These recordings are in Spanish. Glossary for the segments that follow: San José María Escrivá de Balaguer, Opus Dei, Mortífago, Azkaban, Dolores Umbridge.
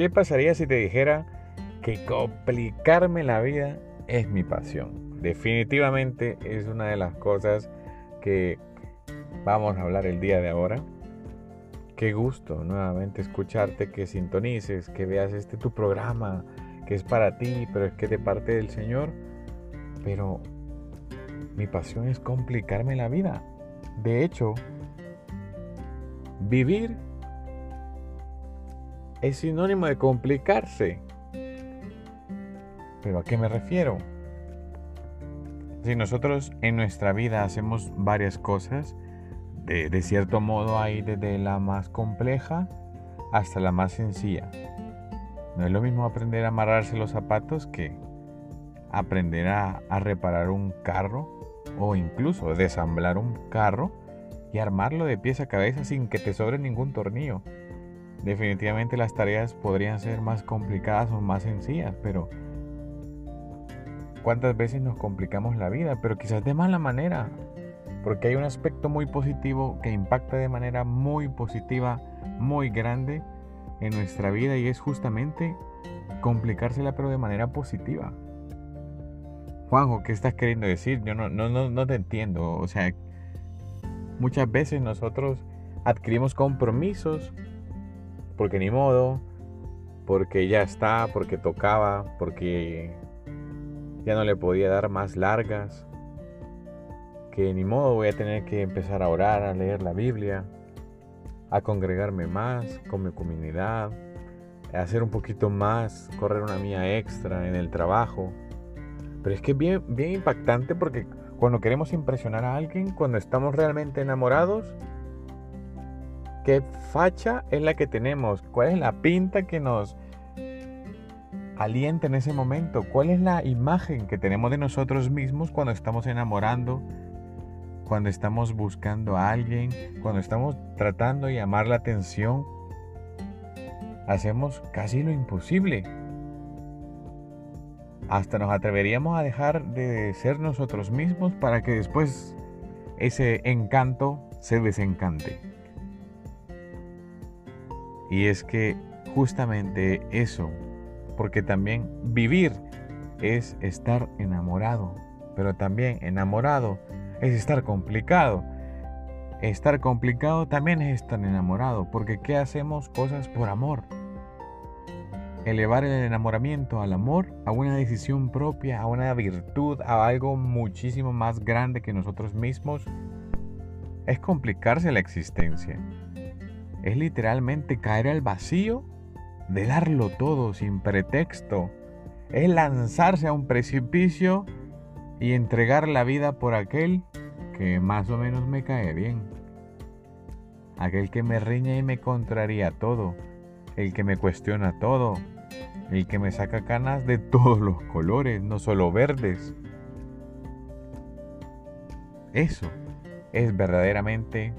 ¿Qué pasaría si te dijera que complicarme la vida es mi pasión? Definitivamente es una de las cosas que vamos a hablar el día de ahora. Qué gusto nuevamente escucharte, que sintonices, que veas tu programa, que es para ti, pero es que de parte del Señor. Pero mi pasión es complicarme la vida. De hecho, vivir es sinónimo de complicarse. ¿Pero a qué me refiero? Si nosotros en nuestra vida hacemos varias cosas, de cierto modo hay desde la más compleja hasta la más sencilla. No es lo mismo aprender a amarrarse los zapatos que aprender a reparar un carro o incluso desamblar un carro y armarlo de pies a cabeza sin que te sobre ningún tornillo. Definitivamente las tareas podrían ser más complicadas o más sencillas, pero ¿cuántas veces nos complicamos la vida? Pero quizás de mala manera, porque hay un aspecto muy positivo que impacta de manera muy positiva, muy grande en nuestra vida, y es justamente complicársela, pero de manera positiva. Juanjo, ¿qué estás queriendo decir? Yo no te entiendo. O sea, muchas veces nosotros adquirimos compromisos porque ni modo, porque ya está, porque tocaba, porque ya no le podía dar más largas, que ni modo voy a tener que empezar a orar, a leer la Biblia, a congregarme más con mi comunidad, a hacer un poquito más, correr una milla extra en el trabajo. Pero es que es bien impactante, porque cuando queremos impresionar a alguien, cuando estamos realmente enamorados, ¿qué facha es la que tenemos? ¿Cuál es la pinta que nos alienta en ese momento? ¿Cuál es la imagen que tenemos de nosotros mismos cuando estamos enamorando? Cuando estamos buscando a alguien, cuando estamos tratando de llamar la atención, hacemos casi lo imposible. Hasta nos atreveríamos a dejar de ser nosotros mismos para que después ese encanto se desencante. Y es que justamente eso, porque también vivir es estar enamorado, pero también enamorado es estar complicado. Estar complicado también es estar enamorado, porque ¿qué hacemos? Cosas por amor. Elevar el enamoramiento al amor, a una decisión propia, a una virtud, a algo muchísimo más grande que nosotros mismos, es complicarse la existencia. Es literalmente caer al vacío de darlo todo sin pretexto. Es lanzarse a un precipicio y entregar la vida por aquel que más o menos me cae bien. Aquel que me riña y me contraría todo. El que me cuestiona todo. El que me saca canas de todos los colores, no solo verdes. Eso es verdaderamente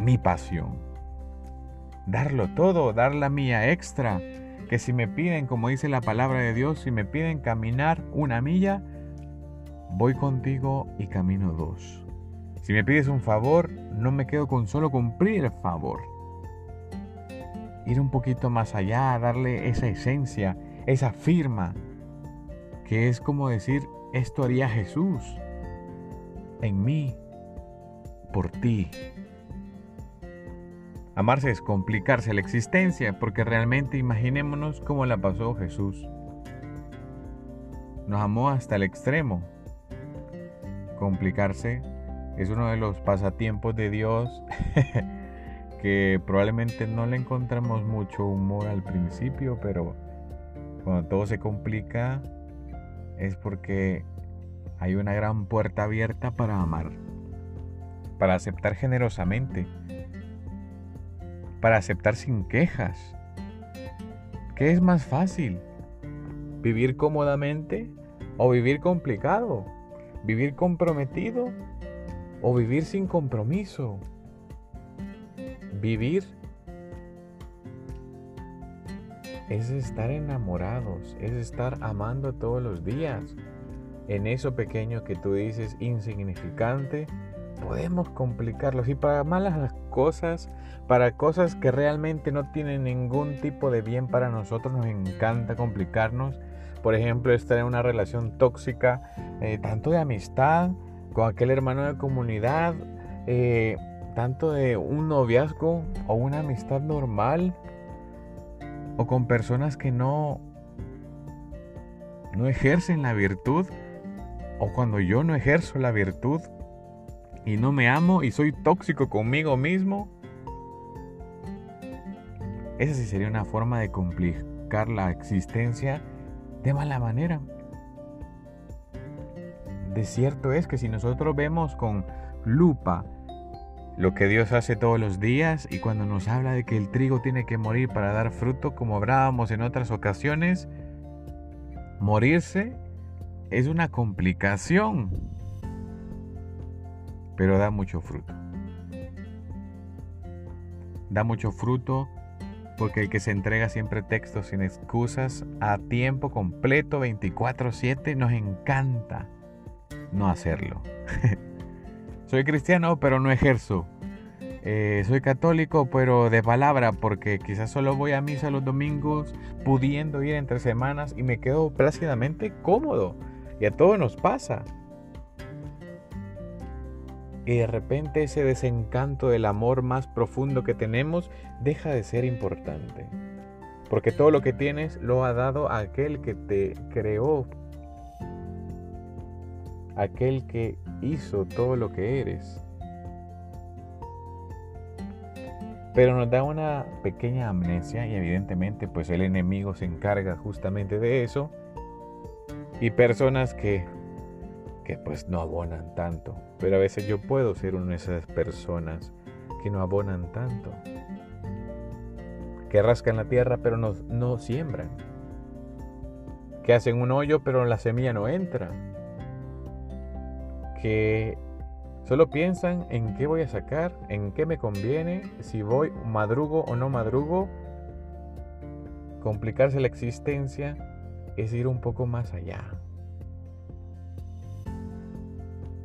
mi pasión. Darlo todo, dar la milla extra, que si me piden, como dice la palabra de Dios, si me piden caminar 1 milla, voy contigo y camino 2. Si me pides un favor, no me quedo con solo cumplir el favor. Ir un poquito más allá, darle esa esencia, esa firma, que es como decir, esto haría Jesús en mí, por ti. Amarse es complicarse la existencia, porque realmente imaginémonos cómo la pasó Jesús. Nos amó hasta el extremo. Complicarse es uno de los pasatiempos de Dios que probablemente no le encontramos mucho humor al principio, pero cuando todo se complica es porque hay una gran puerta abierta para amar, para aceptar generosamente, para aceptar sin quejas. ¿Qué es más fácil? ¿Vivir cómodamente o vivir complicado? ¿Vivir comprometido o vivir sin compromiso? Vivir es estar enamorados, es estar amando todos los días. En eso pequeño que tú dices insignificante, podemos complicarlos y para malas las cosas, para cosas que realmente no tienen ningún tipo de bien para nosotros, nos encanta complicarnos. Por ejemplo, estar en una relación tóxica, tanto de amistad, con aquel hermano de comunidad, tanto de un noviazgo o una amistad normal, o con personas que no ejercen la virtud, o cuando yo no ejerzo la virtud y no me amo y soy tóxico conmigo mismo. Esa sí sería una forma de complicar la existencia de mala manera. De cierto es que si nosotros vemos con lupa lo que Dios hace todos los días, y cuando nos habla de que el trigo tiene que morir para dar fruto, como hablábamos en otras ocasiones, morirse es una complicación, pero da mucho fruto. Da mucho fruto porque el que se entrega siempre textos sin excusas, a tiempo completo, 24/7, nos encanta no hacerlo. Soy cristiano, pero no ejerzo. Soy católico, pero de palabra, porque quizás solo voy a misa los domingos, pudiendo ir entre semanas, y me quedo plácidamente cómodo. Y a todos nos pasa. Y de repente ese desencanto del amor más profundo que tenemos deja de ser importante. Porque todo lo que tienes lo ha dado aquel que te creó, aquel que hizo todo lo que eres. Pero nos da una pequeña amnesia, y evidentemente pues el enemigo se encarga justamente de eso, y personas que pues no abonan tanto. Pero a veces yo puedo ser una de esas personas que no abonan tanto, que rascan la tierra pero no siembran, que hacen un hoyo pero la semilla no entra, que solo piensan en qué voy a sacar, en qué me conviene, si voy madrugo o no madrugo. Complicarse la existencia es ir un poco más allá.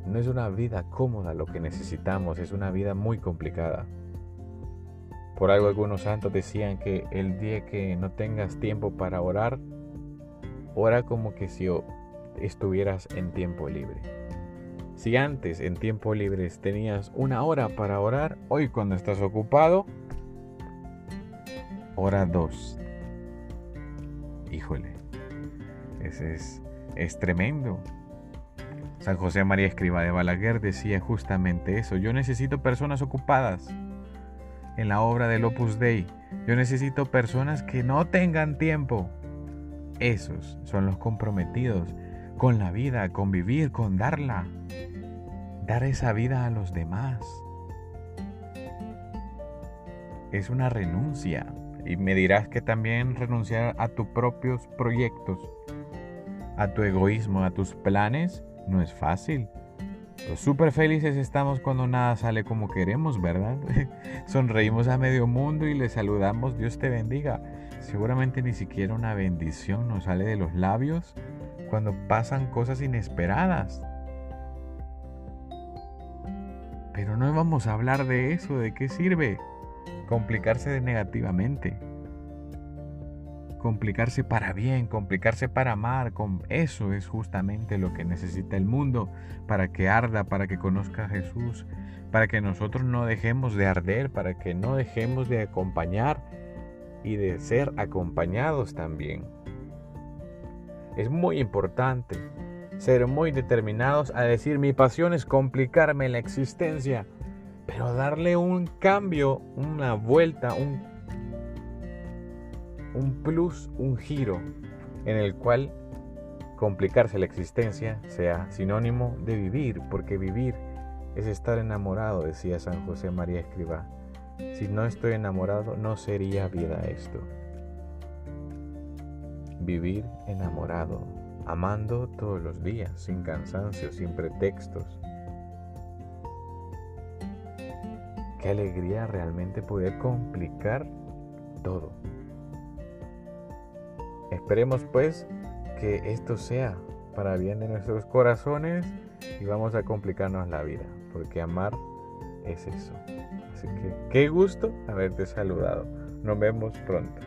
No es una vida cómoda lo que necesitamos, es una vida muy complicada. Por algo algunos santos decían que el día que no tengas tiempo para orar, ora como que si estuvieras en tiempo libre. Si antes en tiempo libre tenías una hora para orar, hoy cuando estás ocupado, ora 2. Híjole, ese es tremendo. San José María Escrivá de Balaguer decía justamente eso. Yo necesito personas ocupadas en la obra del Opus Dei. Yo necesito personas que no tengan tiempo. Esos son los comprometidos con la vida, con vivir, con darla. Dar esa vida a los demás es una renuncia. Y me dirás que también renunciar a tus propios proyectos, a tu egoísmo, a tus planes, no es fácil. Los súper felices estamos cuando nada sale como queremos, ¿verdad? Sonreímos a medio mundo y le saludamos, Dios te bendiga. Seguramente ni siquiera una bendición nos sale de los labios cuando pasan cosas inesperadas. Pero no vamos a hablar de eso. ¿De qué sirve complicarse negativamente? Complicarse para bien, complicarse para amar. Eso es justamente lo que necesita el mundo, para que arda, para que conozca a Jesús, para que nosotros no dejemos de arder, para que no dejemos de acompañar y de ser acompañados también. Es muy importante ser muy determinados a decir: mi pasión es complicarme la existencia, pero darle un cambio, una vuelta, un plus, un giro, en el cual complicarse la existencia sea sinónimo de vivir, porque vivir es estar enamorado, decía San José María Escrivá. Si no estoy enamorado, no sería vida esto. Vivir enamorado, amando todos los días, sin cansancio, sin pretextos. Qué alegría realmente poder complicar todo. Esperemos pues que esto sea para bien de nuestros corazones, y vamos a complicarnos la vida. porque amar es eso. Así que qué gusto haberte saludado. Nos vemos pronto.